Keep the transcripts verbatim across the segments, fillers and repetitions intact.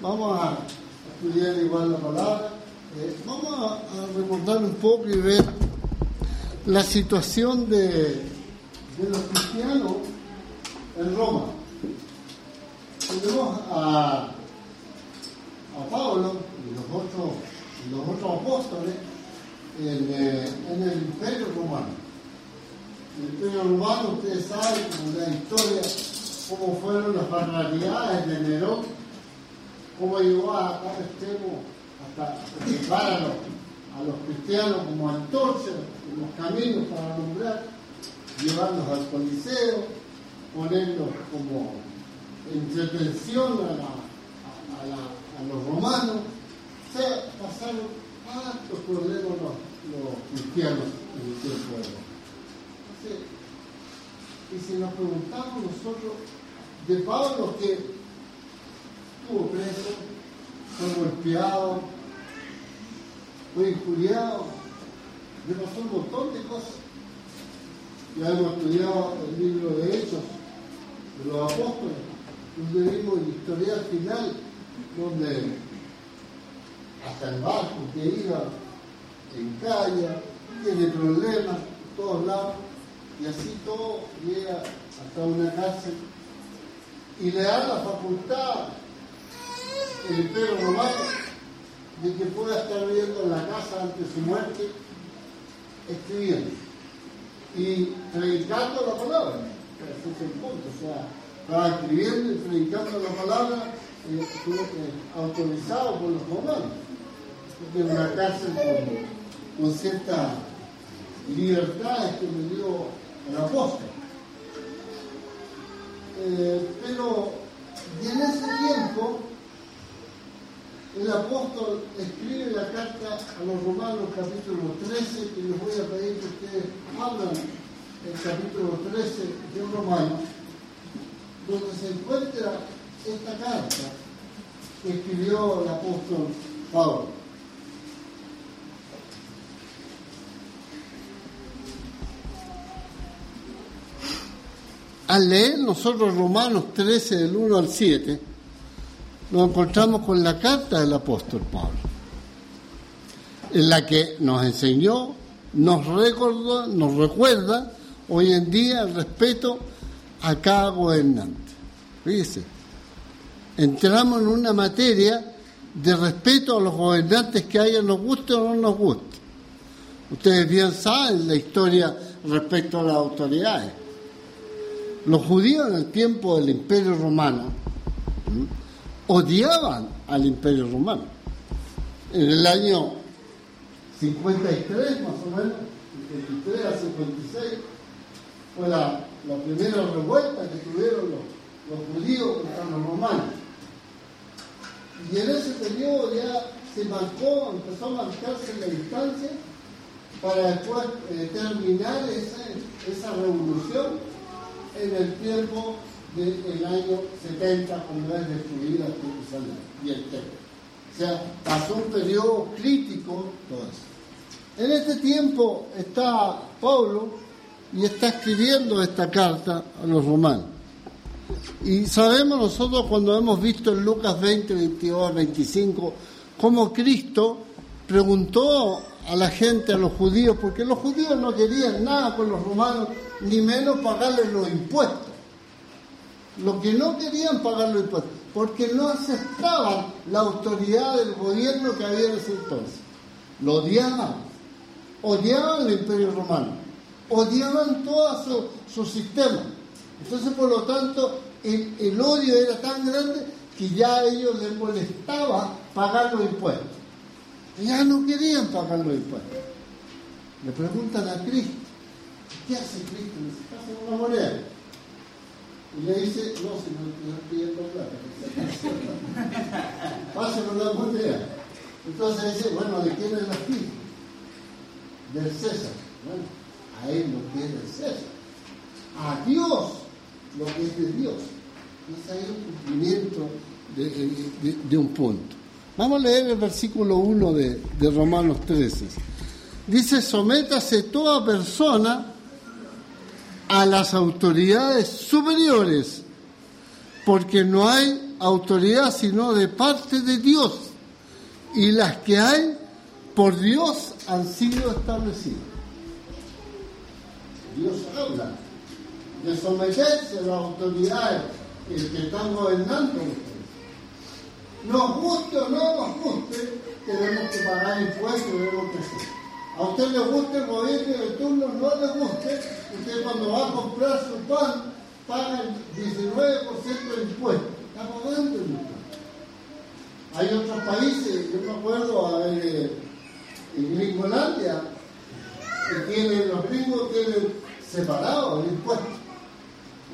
Vamos a estudiar igual la palabra. Eh, vamos a, a recordar un poco y ver la situación de, de los cristianos en Roma. Tenemos a, a Pablo y los otros, y los otros apóstoles en, eh, en el Imperio Romano. El Imperio Romano, ustedes saben, como la historia, cómo fueron las barbaridades de Nerón, cómo llegó a cada extremo hasta llevar a los, a los cristianos como antorchas en los caminos para alumbrar, llevarlos al Coliseo, ponerlos como entretención a, la, a, la, a los romanos. O sea, pasaron tantos problemas los, los cristianos en el tiempo de Roma. Entonces, y si nos preguntamos nosotros de Pablo, que estuvo preso, fue golpeado, fue injuriado, le pasó un montón de cosas. Ya hemos estudiado el libro de Hechos de los Apóstoles, donde vimos la historia al final, donde hasta el barco que iba encalla, tiene problemas por todos lados, y así todo llega hasta una cárcel y le da la facultad el Imperio Romano de que pueda estar viviendo en la casa ante su muerte, escribiendo y predicando la palabra. Ese es el punto, o sea, estaba escribiendo y predicando la palabra, eh, estuvo eh, autorizado por los romanos, porque en una cárcel con, con ciertas libertades que me dio el apóstol. Eh, pero en ese tiempo el apóstol escribe la carta a los romanos, capítulo trece, y les voy a pedir que ustedes abran el capítulo trece de Romanos, donde se encuentra esta carta que escribió el apóstol Pablo. Al leer nosotros Romanos trece, del uno al siete, nos encontramos con la carta del apóstol Pablo, en la que nos enseñó, nos recordó, nos recuerda hoy en día el respeto a cada gobernante. Fíjese, entramos en una materia de respeto a los gobernantes, que hayan nos guste o no nos guste. Ustedes bien saben la historia respecto a las autoridades. Los judíos en el tiempo del Imperio Romano ¿sí? odiaban al Imperio Romano. En el año cincuenta y tres, más o menos, cincuenta y tres a cincuenta y seis, fue la, la primera revuelta que tuvieron los, los judíos contra los romanos. Y en ese periodo ya se marcó, empezó a marcarse en la distancia para después eh, terminar esa, esa revolución en el tiempo del año setenta, cuando es destruida Jerusalén y el templo. O sea, pasó un periodo crítico todo eso. En este tiempo está Pablo y está escribiendo esta carta a los romanos. Y sabemos nosotros, cuando hemos visto en Lucas veinte, veintidós, veinticinco, cómo Cristo preguntó a la gente, a los judíos, porque los judíos no querían nada con los romanos, ni menos pagarles los impuestos. Los que no querían pagar los impuestos, porque no aceptaban la autoridad del gobierno que había en ese entonces. Lo odiaban, odiaban el Imperio Romano, odiaban todo su, su sistema. Entonces, por lo tanto, el, el odio era tan grande que ya a ellos les molestaba pagar los impuestos. Ya no querían pagar los impuestos. Le preguntan a Cristo, ¿qué hace Cristo? ¿Le saca una moneda? Y le dice, no, si no estoy pidiendo plata, pásame una moneda. Entonces dice, bueno, ¿de quién es la fila? Del César. Bueno, a él lo que es del César, a Dios lo que es de Dios. Entonces hay un cumplimiento de, de, de un punto. Vamos a leer el versículo uno de, de Romanos trece. Dice, sométase toda persona a las autoridades superiores, porque no hay autoridad sino de parte de Dios, y las que hay por Dios han sido establecidas. Dios habla de someterse a las autoridades que están gobernando ustedes. Nos guste o no nos guste, tenemos que pagar impuestos, tenemos que hacer. A usted le guste el gobierno y el turno no le guste, usted cuando va a comprar su pan paga el diecinueve por ciento de impuestos. Está pagando el impuesto. Hay otros países, yo me acuerdo, a ver, eh, en Grisbolandia, que tienen, los gringos tienen separado el impuesto.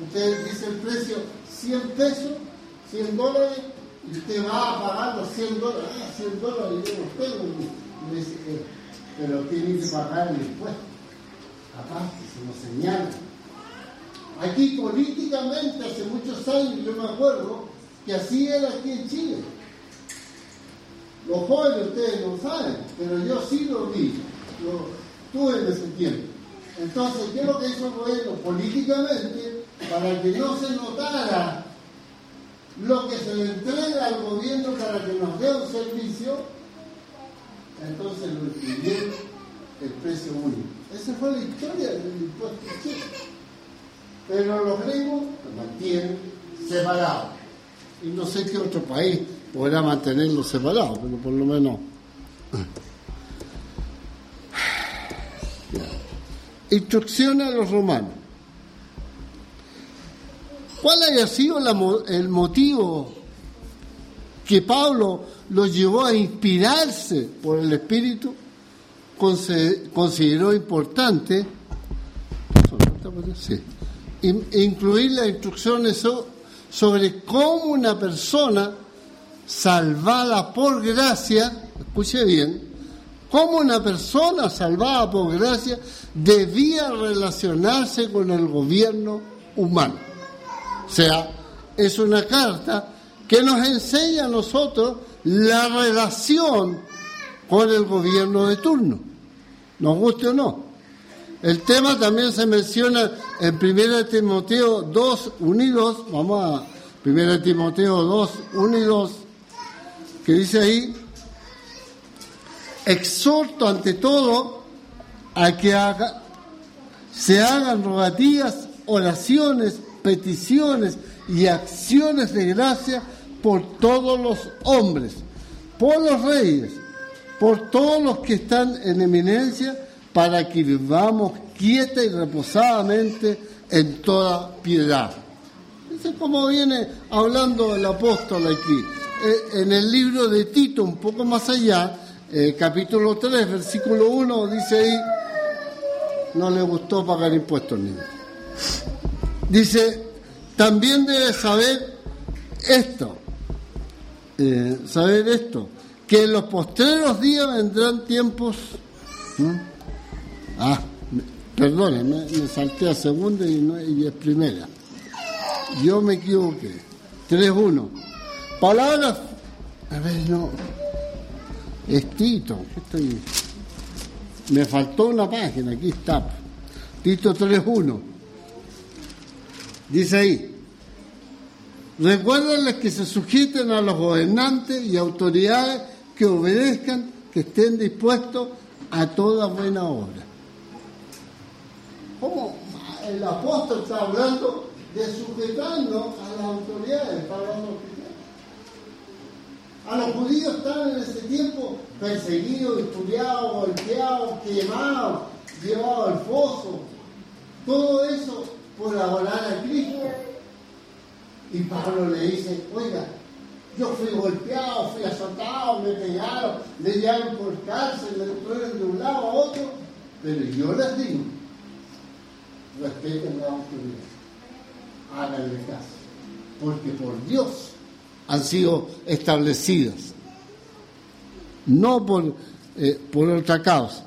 Usted dice el precio cien pesos, cien dólares, y usted va a pagar los cien dólares, ah, cien dólares, y yo los tengo. Y dice, eh, pero tienen que pagar el impuesto. Aparte, se nos señala. Aquí políticamente, hace muchos años, yo me acuerdo, que así era aquí en Chile. Los jóvenes ustedes no saben, pero yo sí lo vi, lo tuve en ese tiempo. Entonces, ¿qué es lo que hizo el gobierno políticamente? Para que no se notara lo que se le entrega al gobierno para que nos dé un servicio, entonces lo impidieron el precio único. Esa fue la historia del impuesto chile. Pero los gringos lo mantienen separado. Y no sé qué otro país podrá mantenerlo separado, pero por lo menos. Instrucciones a los romanos. ¿Cuál haya sido la, el motivo que Pablo los llevó a inspirarse por el Espíritu? Consideró importante sí, incluir las instrucciones sobre cómo una persona salvada por gracia, escuche bien, cómo una persona salvada por gracia debía relacionarse con el gobierno humano. O sea, es una carta que nos enseña a nosotros la relación con el gobierno de turno, nos guste o no. El tema también se menciona en primera de Timoteo dos, uno y dos, vamos a primera de Timoteo dos, uno y dos, que dice ahí, exhorto ante todo a que haga, se hagan rogativas, oraciones, peticiones y acciones de gracia por todos los hombres, por los reyes, por todos los que están en eminencia, para que vivamos quieta y reposadamente en toda piedad. Ese es como viene hablando el apóstol aquí. En el libro de Tito, un poco más allá, eh, capítulo tres, versículo uno, dice ahí, no le gustó pagar impuestos ni nada. Dice, también debe saber esto, eh, saber esto, que en los postreros días vendrán tiempos. ¿eh? Ah, perdónenme, me salté a segunda y, no, y es primera. Yo me equivoqué. tres uno. Palabras. A ver, no. Es Tito. Estoy... Me faltó una página, aquí está. Tito tres uno. Dice ahí. Recuérdenles que se sujeten a los gobernantes y autoridades, que obedezcan, que estén dispuestos a toda buena obra. ¿Cómo el apóstol está hablando de sujetarnos a las autoridades? Para los judíos. A los judíos estaban en ese tiempo perseguidos, estudiados, golpeados, quemados, llevados al foso. Todo eso por adorar a Cristo. Y Pablo le dice, oiga, yo fui golpeado, fui azotado, me pegaron, me llevaron por cárcel, me fueron de un lado a otro, pero yo les digo, respeten la autoridad, háganle caso, porque por Dios han sido establecidas, no por, eh, por otra causa.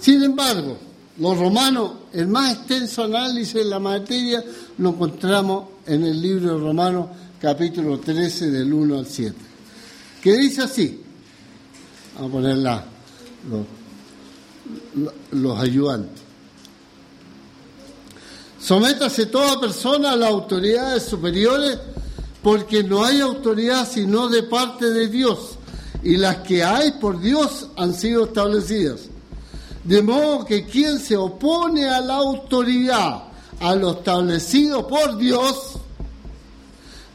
Sin embargo, los romanos, el más extenso análisis de la materia lo encontramos en el libro de Romanos, capítulo trece, del uno al siete, que dice así. Vamos a poner la, los, los ayudantes. Sométase toda persona a las autoridades superiores, porque no hay autoridad sino de parte de Dios, y las que hay por Dios han sido establecidas. De modo que quien se opone a la autoridad, a lo establecido por Dios,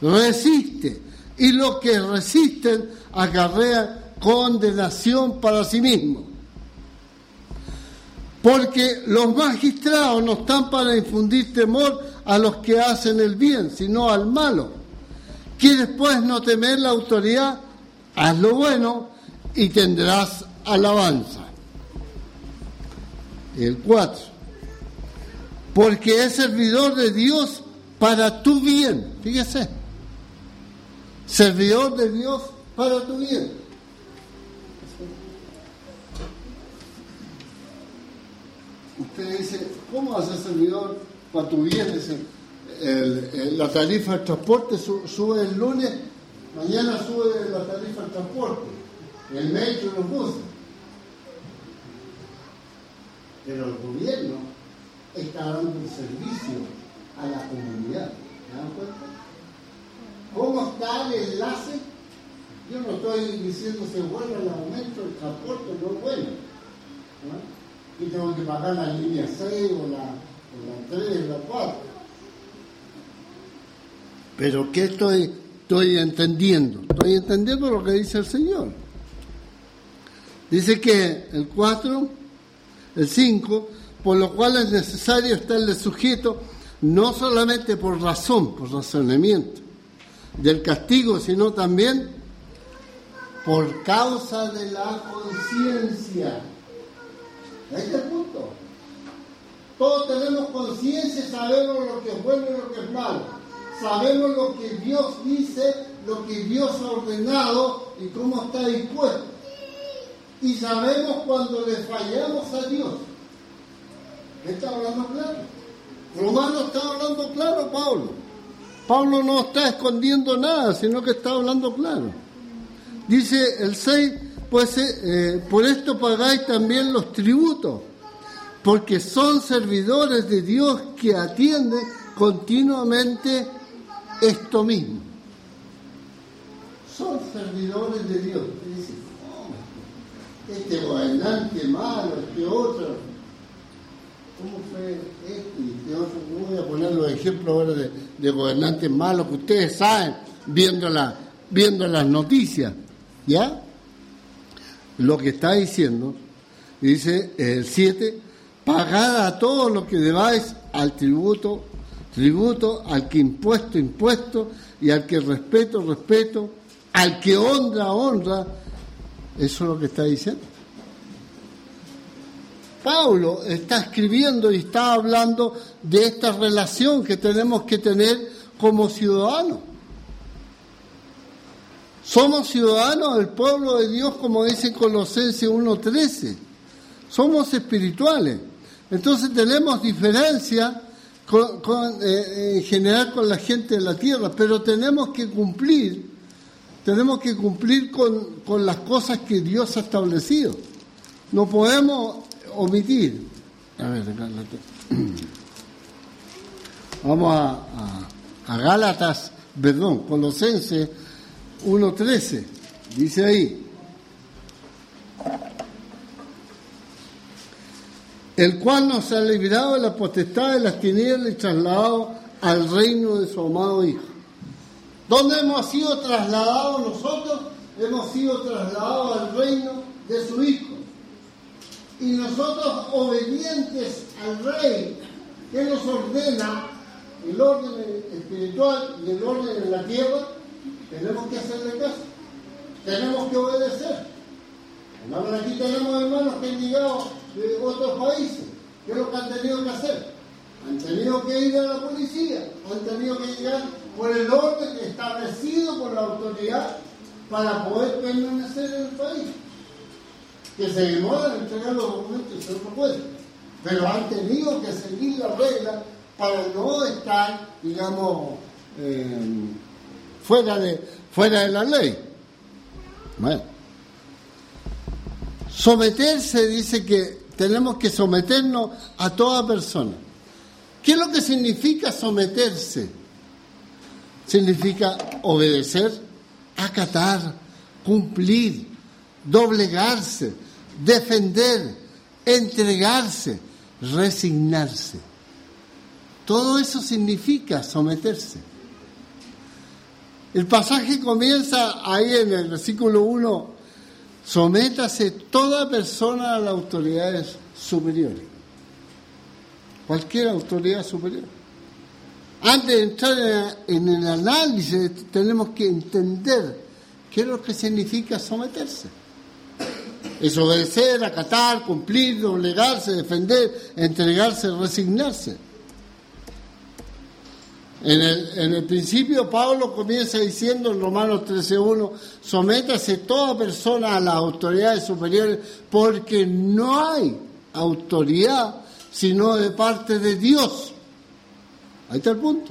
resiste, y los que resisten acarrean condenación para sí mismos. Porque los magistrados no están para infundir temor a los que hacen el bien, sino al malo. ¿Quieres pues no temer la autoridad? Haz lo bueno y tendrás alabanza. El cuatro. Porque es servidor de Dios para tu bien. Fíjese. Servidor de Dios para tu bien. Usted dice, ¿cómo hace servidor para tu bien? Es el, el, el, la tarifa del transporte su, sube el lunes, mañana sube la tarifa del transporte, el metro y los buses. Pero el gobierno está dando un servicio a la comunidad. ¿Se dan cuenta? ¿Cómo está el enlace? Yo no estoy diciendo se vuelve al aumento el transporte, no es bueno. ¿No? Y tengo que pagar la línea seis o la, o la tres o la cuatro. Pero ¿qué estoy, estoy entendiendo? Estoy entendiendo lo que dice el Señor. Dice que el cuatro, el cinco, por lo cual es necesario estarle sujeto, no solamente por razón, por razonamiento del castigo, sino también por causa de la conciencia. Ahí está el punto. Todos tenemos conciencia, sabemos lo que es bueno y lo que es malo. Sabemos lo que Dios dice, lo que Dios ha ordenado y cómo está dispuesto. Y sabemos cuando le fallamos a Dios. Está hablando claro. Romanos está hablando claro, Pablo. Pablo no está escondiendo nada, sino que está hablando claro. Dice el seis. Pues eh, por esto pagáis también los tributos, porque son servidores de Dios que atienden continuamente esto mismo. Son servidores de Dios. Y dicen, oh, este gobernante malo, este otro. ¿Cómo fue este y este otro? No voy a poner los ejemplos ahora de, de gobernantes malos que ustedes saben, viendo, la, viendo las noticias. ¿Ya? Lo que está diciendo, dice el siete, pagad a todos los que debáis al tributo, tributo, al que impuesto, impuesto, y al que respeto, respeto, al que honra, honra. Eso es lo que está diciendo. Pablo está escribiendo y está hablando de esta relación que tenemos que tener como ciudadanos. Somos ciudadanos del pueblo de Dios, como dice Colosenses uno trece. Somos espirituales. Entonces tenemos diferencia con, con, eh, en general con la gente de la tierra, pero tenemos que cumplir, tenemos que cumplir con, con las cosas que Dios ha establecido. No podemos omitir. A ver, vamos a, a, a Gálatas, perdón, Colosenses uno trece, dice ahí, el cual nos ha librado de la potestad de las tinieblas y trasladado al reino de su amado Hijo. ¿Dónde hemos sido trasladados nosotros? Hemos sido trasladados al reino de su Hijo. Y nosotros, obedientes al Rey, que nos ordena el orden espiritual y el orden en la tierra, tenemos que hacerle caso, tenemos que obedecer. Ahora aquí tenemos hermanos que han llegado de otros países. ¿Qué es lo que han tenido que hacer? Han tenido que ir a la policía, han tenido que llegar por el orden establecido por la autoridad para poder permanecer en el país. Que se demoran en entregar los documentos, se lo pueden, pero han tenido que seguir las reglas para no estar, digamos, eh, Fuera de, fuera de la ley. Bueno. Someterse, dice que tenemos que someternos a toda persona. ¿Qué es lo que significa someterse? significa obedecer, acatar, cumplir, doblegarse, defender, entregarse, resignarse. Todo eso significa someterse. El pasaje comienza ahí en el versículo uno. Sométase toda persona a las autoridades superiores. Cualquier autoridad superior. Antes de entrar en el análisis, tenemos que entender qué es lo que significa someterse. Es obedecer, acatar, cumplir, doblegarse, defender, entregarse, resignarse. En el, en el principio, Pablo comienza diciendo en Romanos trece uno, sométase toda persona a las autoridades superiores, porque no hay autoridad sino de parte de Dios. Ahí está el punto.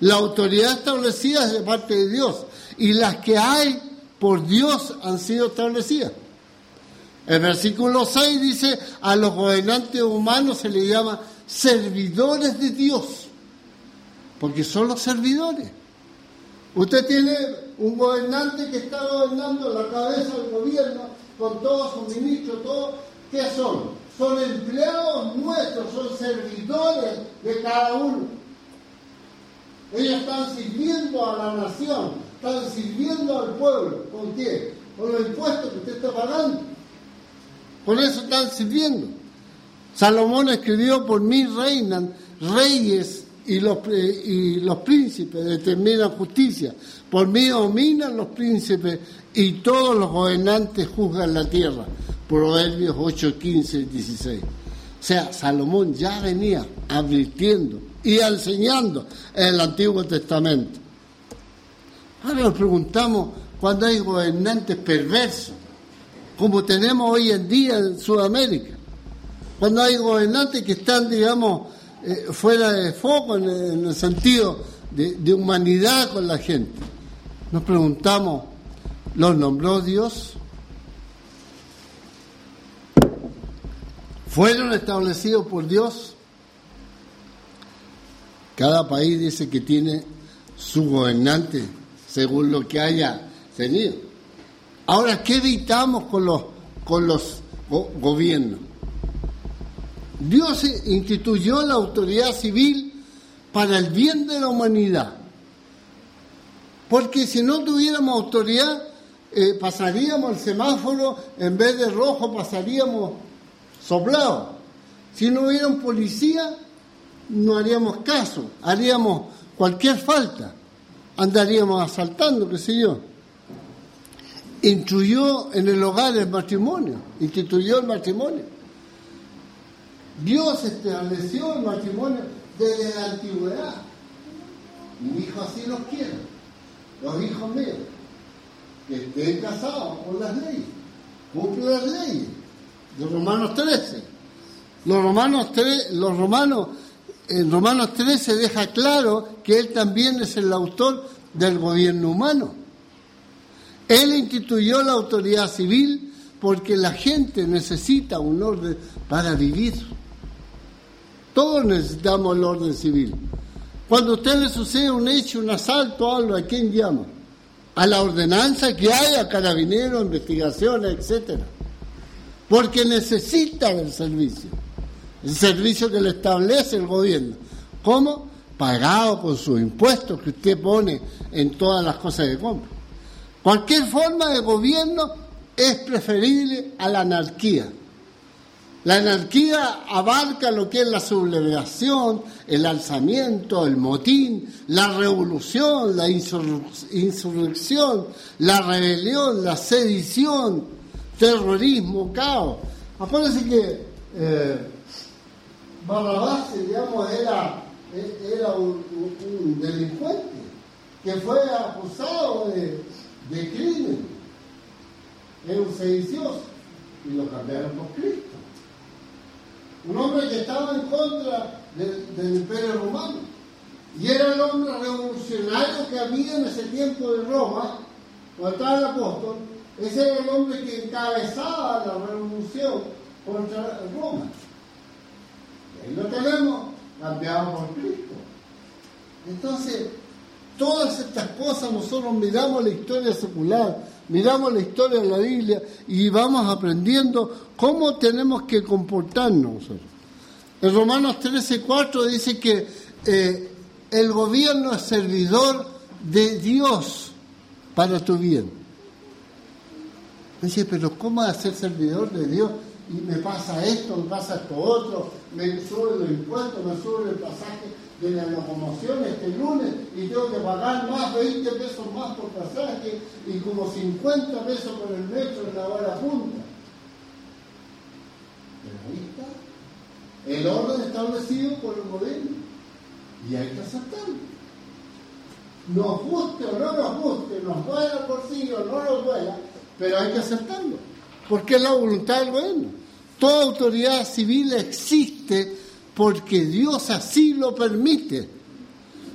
La autoridad establecida es de parte de Dios, y las que hay por Dios han sido establecidas. El versículo seis dice, a los gobernantes humanos se les llama servidores de Dios, porque son los servidores. Usted tiene un gobernante que está gobernando la cabeza del gobierno, con todos sus ministros, todos. ¿Qué son? Son empleados nuestros, son servidores de cada uno. Ellos están sirviendo a la nación, están sirviendo al pueblo. ¿Con qué? Con los impuestos que usted está pagando. Por eso están sirviendo. Salomón escribió, por mí reinan reyes y los, y los príncipes determinan justicia. Por mí dominan los príncipes y todos los gobernantes juzgan la tierra. Proverbios ocho, quince y dieciséis. O sea, Salomón ya venía advirtiendo y enseñando en el Antiguo Testamento. Ahora nos preguntamos, cuando hay gobernantes perversos, como tenemos hoy en día en Sudamérica, cuando hay gobernantes que están, digamos, eh, fuera de foco en, en el sentido de, de humanidad con la gente, nos preguntamos, ¿los nombró Dios? ¿Fueron establecidos por Dios? Cada país dice que tiene su gobernante según lo que haya tenido. Ahora, ¿qué evitamos con los, con los gobiernos? Dios instituyó la autoridad civil para el bien de la humanidad. Porque si no tuviéramos autoridad, eh, pasaríamos el semáforo, en vez de rojo pasaríamos soplado. Si no hubiera un policía, no haríamos caso, haríamos cualquier falta. Andaríamos asaltando, qué sé yo. Instruyó en el hogar el matrimonio, instituyó el matrimonio. Dios estableció el matrimonio desde la antigüedad. Mi hijo así los quiero, los hijos míos, que estén casados por las leyes, cumplen las leyes, de Romanos trece. Los romanos, los romanos, en Romanos trece deja claro que él también es el autor del gobierno humano. Él instituyó la autoridad civil porque la gente necesita un orden para vivir. Todos necesitamos el orden civil. Cuando a usted le sucede un hecho, un asalto, algo, ¿a quién llama? A la ordenanza que hay, a carabineros, investigaciones, etcétera. Porque necesita el servicio. El servicio que le establece el gobierno. ¿Cómo? Pagado con sus impuestos que usted pone en todas las cosas que compra. Cualquier forma de gobierno es preferible a la anarquía. La anarquía abarca lo que es la sublevación, el alzamiento, el motín, la revolución, la insur- insurrección, la rebelión, la sedición, terrorismo, caos. Acuérdense que eh, Barrabás, digamos, era, era un, un delincuente que fue acusado de... de crimen, era un sedicioso y lo cambiaron por Cristo, un hombre que estaba en contra del, del Imperio Romano, y era el hombre revolucionario que había en ese tiempo de Roma cuando estaba el apóstol. Ese era el hombre que encabezaba la revolución contra Roma, y ahí lo tenemos cambiado por Cristo. Entonces, todas estas cosas nosotros miramos la historia secular, miramos la historia de la Biblia y vamos aprendiendo cómo tenemos que comportarnos nosotros. En Romanos trece cuatro dice que eh, el gobierno es servidor de Dios para tu bien. Dice, pero ¿cómo hacer servidor de Dios? Y me pasa esto, me pasa esto otro, me suben los impuestos, me suben el pasaje de la locomoción este lunes y tengo que pagar más veinte pesos más por pasaje y como cincuenta pesos por el metro en la hora punta. Pero ahí está. El orden establecido por el gobierno. Y hay que aceptarlo. Nos guste o no nos guste, nos duela el bolsillo o no nos duela, pero hay que aceptarlo. Porque es la voluntad del gobierno. Toda autoridad civil existe porque Dios así lo permite.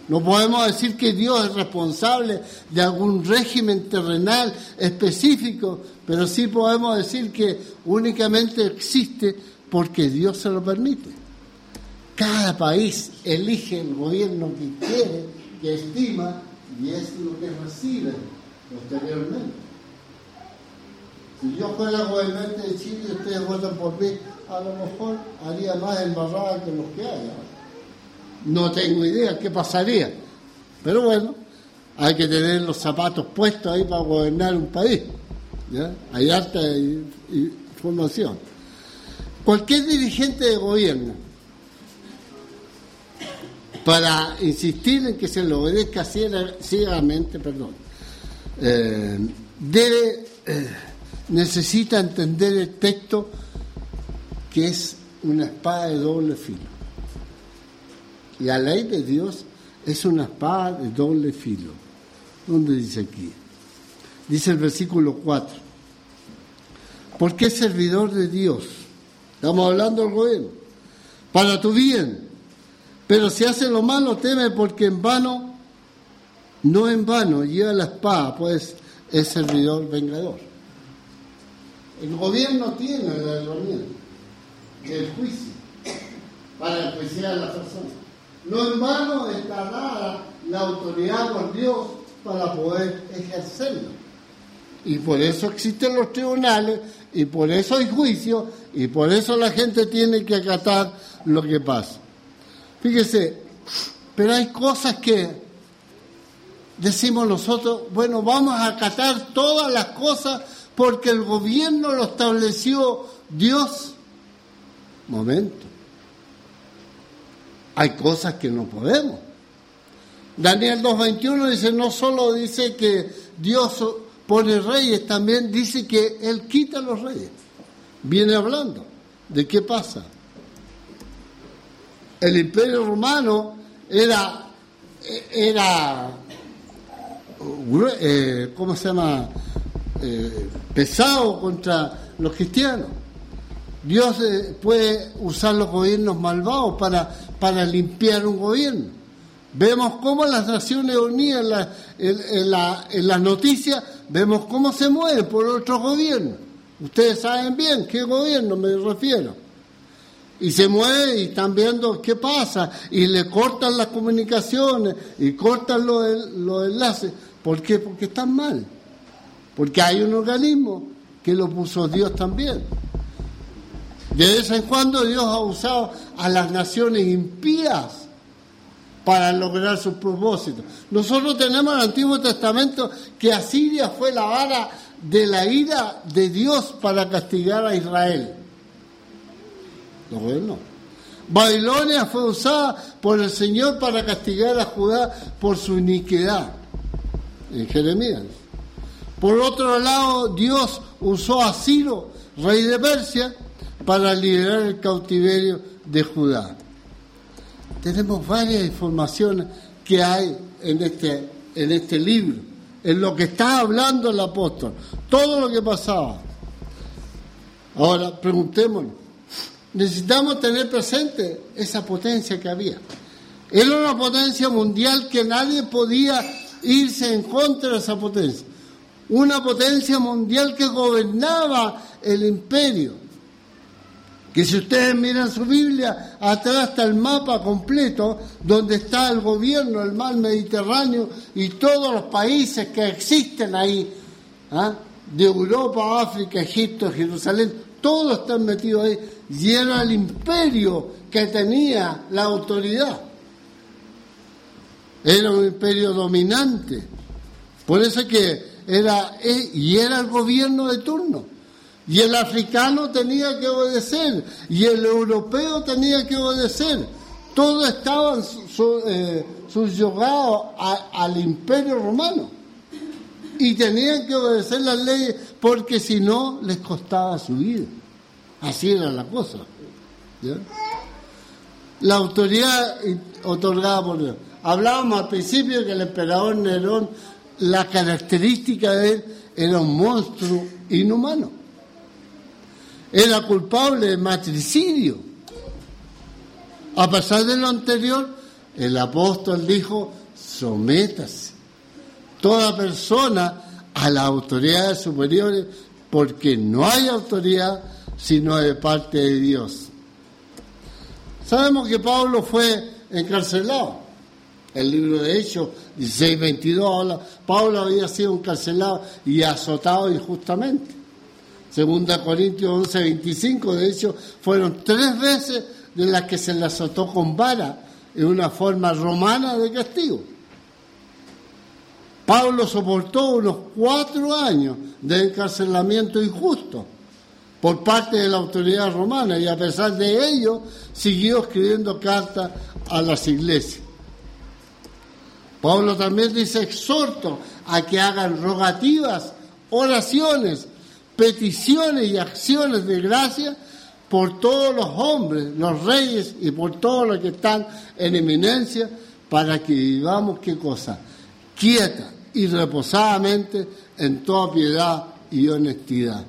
No podemos decir que Dios es responsable de algún régimen terrenal específico, pero sí podemos decir que únicamente existe porque Dios se lo permite. Cada país elige el gobierno que quiere, que estima, y es lo que recibe posteriormente. Si yo fuera gobernante de Chile y ustedes votan por mí, a lo mejor haría más embarrada que los que hay. No tengo idea qué pasaría. Pero bueno, hay que tener los zapatos puestos ahí para gobernar un país, ¿ya? Hay harta información. Cualquier dirigente de gobierno, para insistir en que se lo obedezca ciegamente, perdón, eh, debe, eh, necesita entender el texto, que es una espada de doble filo. La ley de Dios es una espada de doble filo. ¿Dónde dice aquí? Dice el versículo cuatro. ¿Por qué servidor de Dios? Estamos hablando del gobierno. Para tu bien. Pero si hace lo malo, teme, porque en vano, no en vano, lleva la espada, pues es servidor vengador. El gobierno tiene la herramienta del juicio para enjuiciar a las personas. No en vano está dada la autoridad por Dios para poder ejercerla. Y por eso existen los tribunales, y por eso hay juicios, y por eso la gente tiene que acatar lo que pasa. Fíjese, pero hay cosas que decimos nosotros, bueno, vamos a acatar todas las cosas porque el gobierno lo estableció Dios. Momento. Hay cosas que no podemos. Daniel dos veintiuno dice, no solo dice que Dios pone reyes, también dice que Él quita los reyes. Viene hablando de qué pasa. El Imperio Romano era, era eh, ¿cómo se llama? Eh, pesado contra los cristianos. Dios eh, puede usar los gobiernos malvados para, para limpiar un gobierno. Vemos cómo las Naciones Unidas, en, la, en, en, la, en las noticias, vemos cómo se mueven por otros gobiernos. Ustedes saben bien qué gobierno me refiero. Y se mueven y están viendo qué pasa. Y le cortan las comunicaciones y cortan los, los enlaces. ¿Por qué? Porque están mal. Porque hay un organismo que lo puso Dios también. De vez en cuando Dios ha usado a las naciones impías para lograr sus propósitos. Nosotros tenemos en el Antiguo Testamento que Asiria fue la vara de la ira de Dios para castigar a Israel. Los gobiernos. Babilonia fue usada por el Señor para castigar a Judá por su iniquidad. En Jeremías. Por otro lado, Dios usó a Ciro, rey de Persia, para liberar el cautiverio de Judá. Tenemos varias informaciones que hay en este, en este libro, en lo que está hablando el apóstol, todo lo que pasaba. Ahora, preguntémonos, necesitamos tener presente esa potencia que había. Era una potencia mundial que nadie podía irse en contra de esa potencia. Una potencia mundial que gobernaba el imperio. Que si ustedes miran su Biblia, atrás está el mapa completo donde está el gobierno del mar Mediterráneo y todos los países que existen ahí, ¿ah? De Europa, África, Egipto, Jerusalén, todos están metidos ahí, y era el imperio que tenía la autoridad. Era un imperio dominante. Por eso es que era, y era el gobierno de turno. Y el africano tenía que obedecer, y el europeo tenía que obedecer. Todos estaban subyugados al Imperio Romano. Y tenían que obedecer las leyes, porque si no, les costaba su vida. Así era la cosa. ¿Ya? La autoridad otorgada por Dios. Hablábamos al principio que el emperador Nerón, la característica de él, era un monstruo inhumano. Era culpable de matricidio. A pesar de lo anterior, el apóstol dijo: sométase toda persona a las autoridades superiores, porque no hay autoridad sino de parte de Dios. Sabemos que Pablo fue encarcelado. El libro de Hechos dieciséis veintidós habla. Pablo había sido encarcelado y azotado injustamente. Segunda Corintios once veinticinco, de hecho, fueron tres veces de las que se le azotó con vara en una forma romana de castigo. Pablo soportó unos cuatro años de encarcelamiento injusto por parte de la autoridad romana, y a pesar de ello siguió escribiendo cartas a las iglesias. Pablo también dice: exhorto a que hagan rogativas, oraciones, peticiones y acciones de gracia por todos los hombres, los reyes y por todos los que están en eminencia, para que vivamos, ¿qué cosa? Quieta y reposadamente en toda piedad y honestidad.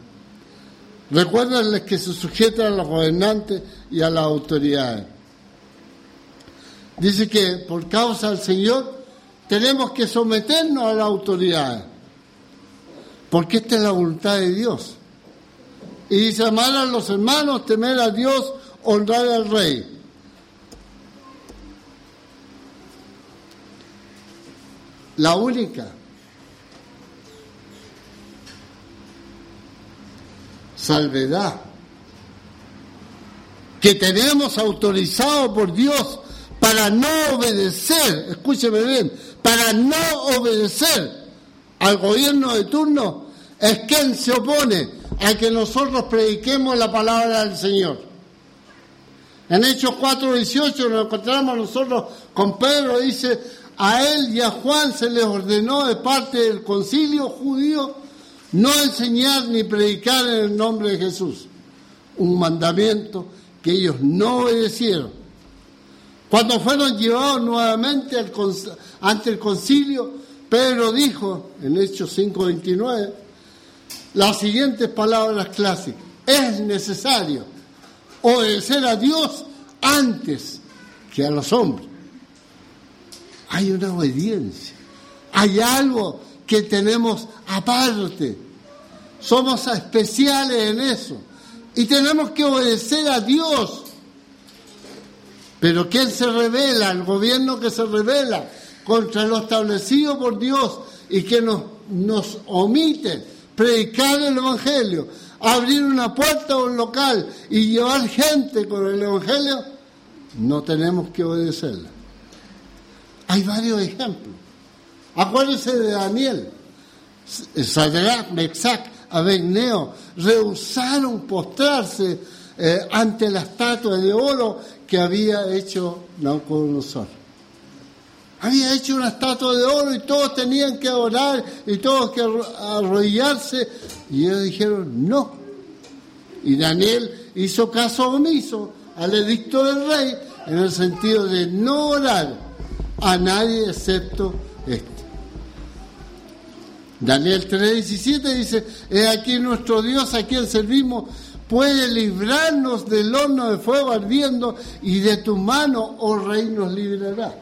Recuérdenles que se sujetan a los gobernantes y a las autoridades. Dice que por causa del Señor tenemos que someternos a las autoridades, porque esta es la voluntad de Dios. Y dice: amar a los hermanos, temer a Dios, honrar al Rey. La única salvedad que tenemos autorizado por Dios para no obedecer, escúcheme bien, para no obedecer al gobierno de turno, es quien se opone a que nosotros prediquemos la palabra del Señor. En Hechos cuatro dieciocho nos encontramos nosotros con Pedro. Dice: a él y a Juan se les ordenó de parte del concilio judío no enseñar ni predicar en el nombre de Jesús, un mandamiento que ellos no obedecieron. Cuando fueron llevados nuevamente al conc- ante el concilio, Pedro dijo, en Hechos cinco veintinueve, las siguientes palabras clásicas: es necesario obedecer a Dios antes que a los hombres. Hay una obediencia, hay algo que tenemos aparte. Somos especiales en eso y tenemos que obedecer a Dios. Pero ¿quién se revela? El gobierno que se revela contra lo establecido por Dios y que nos, nos omite predicar el Evangelio, abrir una puerta o un local y llevar gente con el Evangelio, no tenemos que obedecerla. Hay varios ejemplos. Acuérdense de Daniel. Sadrac, Mesac, Abednego rehusaron postrarse eh, ante la estatua de oro que había hecho Nabucodonosor. Había hecho una estatua de oro y todos tenían que adorar y todos que arrodillarse. Y ellos dijeron no. Y Daniel hizo caso omiso al edicto del rey, en el sentido de no orar a nadie excepto este. Daniel tres diecisiete dice: es aquí nuestro Dios a quien servimos, puede librarnos del horno de fuego ardiendo, y de tu mano, oh rey, nos librará.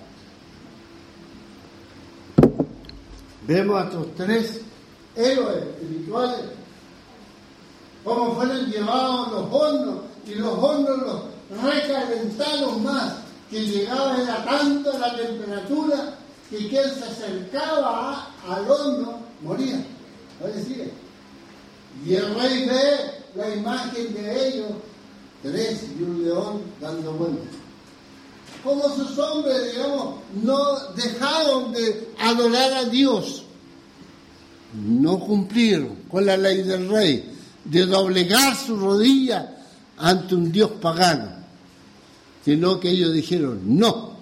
Vemos a estos tres héroes espirituales cómo fueron llevados los hornos y los hornos los recalentaron más, que llegaba era tanto la temperatura que quien se acercaba al horno moría. Oye, sigue. Y el rey ve la imagen de ellos, tres y un león dando vueltas. Como sus hombres, digamos, no dejaron de adorar a Dios, no cumplieron con la ley del rey, de doblegar su rodilla ante un Dios pagano, sino que ellos dijeron no,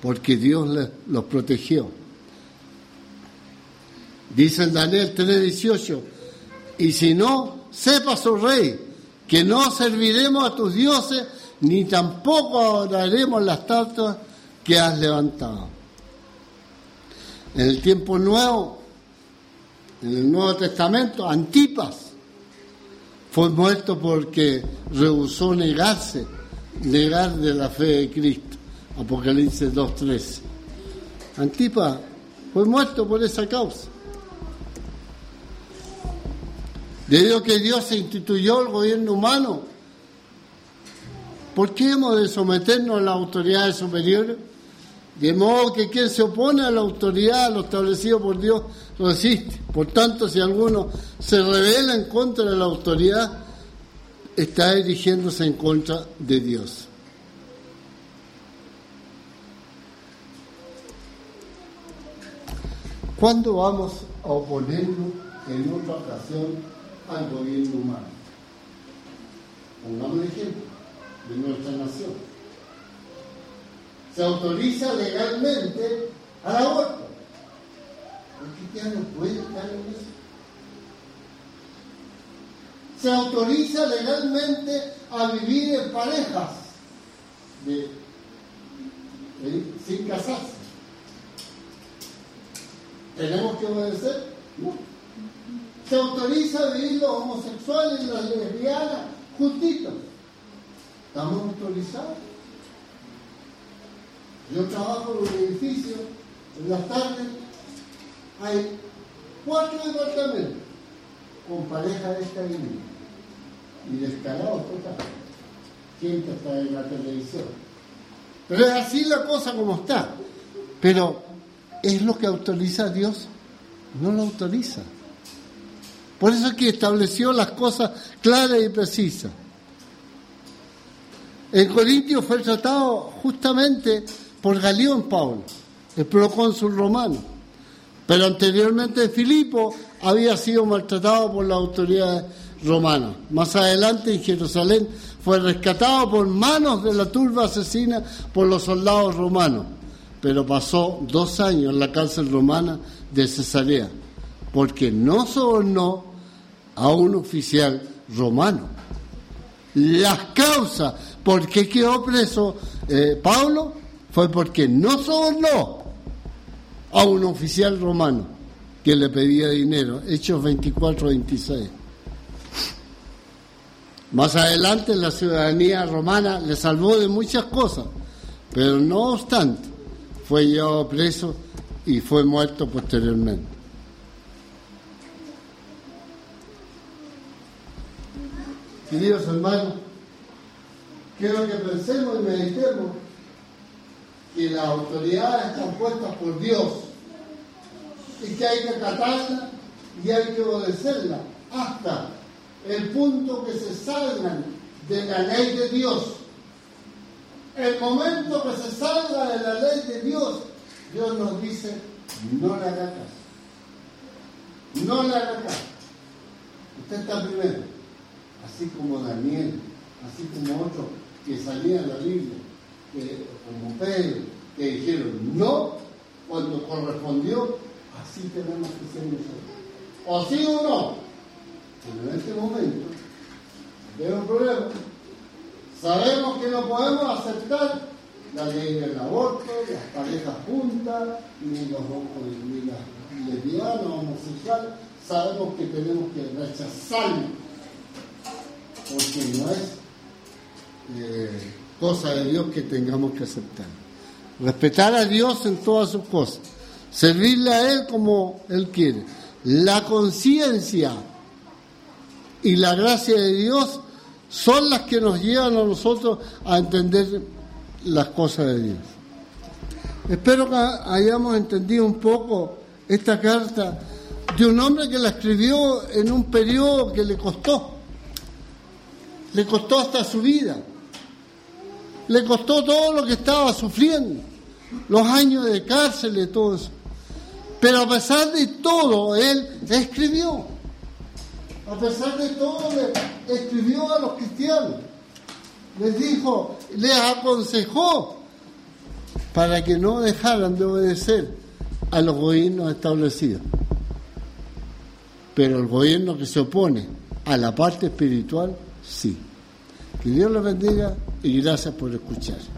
porque Dios les, los protegió. Dice en Daniel tres dieciocho, y si no, sepas, oh rey, que no serviremos a tus dioses, ni tampoco adoraremos las estatuas que has levantado. En el tiempo nuevo, en el Nuevo Testamento, Antipas fue muerto porque rehusó negarse, negar de la fe de Cristo. Apocalipsis dos trece. Antipas fue muerto por esa causa. Debido a que Dios instituyó el gobierno humano, ¿por qué hemos de someternos a las autoridades superiores? De modo que quien se opone a la autoridad, a lo establecido por Dios, resiste. Por tanto, si alguno se rebela en contra de la autoridad, está dirigiéndose en contra de Dios. ¿Cuándo vamos a oponernos en otra ocasión al gobierno humano? Pongamos el ejemplo de nuestra nación. Se autoriza legalmente al aborto. ¿Por qué ya no puede estar en eso? Se autoriza legalmente a vivir en parejas de, de, sin casarse. ¿Tenemos que obedecer? No. Se autoriza a vivir los homosexuales y las lesbianas juntitos. ¿Estamos autorizados? Yo trabajo en un edificio, en las tardes hay cuatro departamentos con parejas de esta línea y descarados total. Gente está en la televisión. Pero es así la cosa como está. Pero ¿es lo que autoriza Dios? No lo autoriza. Por eso es que estableció las cosas claras y precisas. En Corintios fue tratado justamente por Galión Pablo, el procónsul romano. Pero anteriormente Filipo había sido maltratado por las autoridades romanas. Más adelante en Jerusalén fue rescatado por manos de la turba asesina por los soldados romanos. Pero pasó dos años en la cárcel romana de Cesarea, porque no sobornó a un oficial romano. Las causas por qué quedó preso eh, Pablo fue porque no sobornó a un oficial romano que le pedía dinero. Hechos veinticuatro veintiséis. Más adelante la ciudadanía romana le salvó de muchas cosas, pero no obstante fue llevado preso y fue muerto posteriormente. Queridos hermanos, quiero que pensemos y meditemos que las autoridades están puestas por Dios y que hay que acatarlas y hay que obedecerlas hasta el punto que se salgan de la ley de Dios. El momento que se salga de la ley de Dios, Dios nos dice, no le haga caso. No le haga caso. Usted está primero. Así como Daniel, así como otros que salían a la Biblia, que, como Pedro, que dijeron no cuando correspondió, así tenemos que ser nosotros. O sí o no. Pero en este momento, tenemos problemas. Sabemos que no podemos aceptar la ley del aborto, las parejas juntas, ni los ni las lesbianas, homosexuales. Sabemos que tenemos que rechazarlo, porque no es eh, cosa de Dios que tengamos que aceptar. Respetar a Dios en todas sus cosas, servirle a Él como Él quiere. La conciencia y la gracia de Dios son las que nos llevan a nosotros a entender las cosas de Dios. Espero que hayamos entendido un poco esta carta de un hombre que la escribió en un periodo que le costó. Le costó hasta su vida. Le costó todo lo que estaba sufriendo. Los años de cárcel y todo eso. Pero a pesar de todo, él escribió. A pesar de todo, le escribió a los cristianos. Les dijo, les aconsejó para que no dejaran de obedecer a los gobiernos establecidos. Pero el gobierno que se opone a la parte espiritual, sí. Que Dios los bendiga y gracias por escuchar.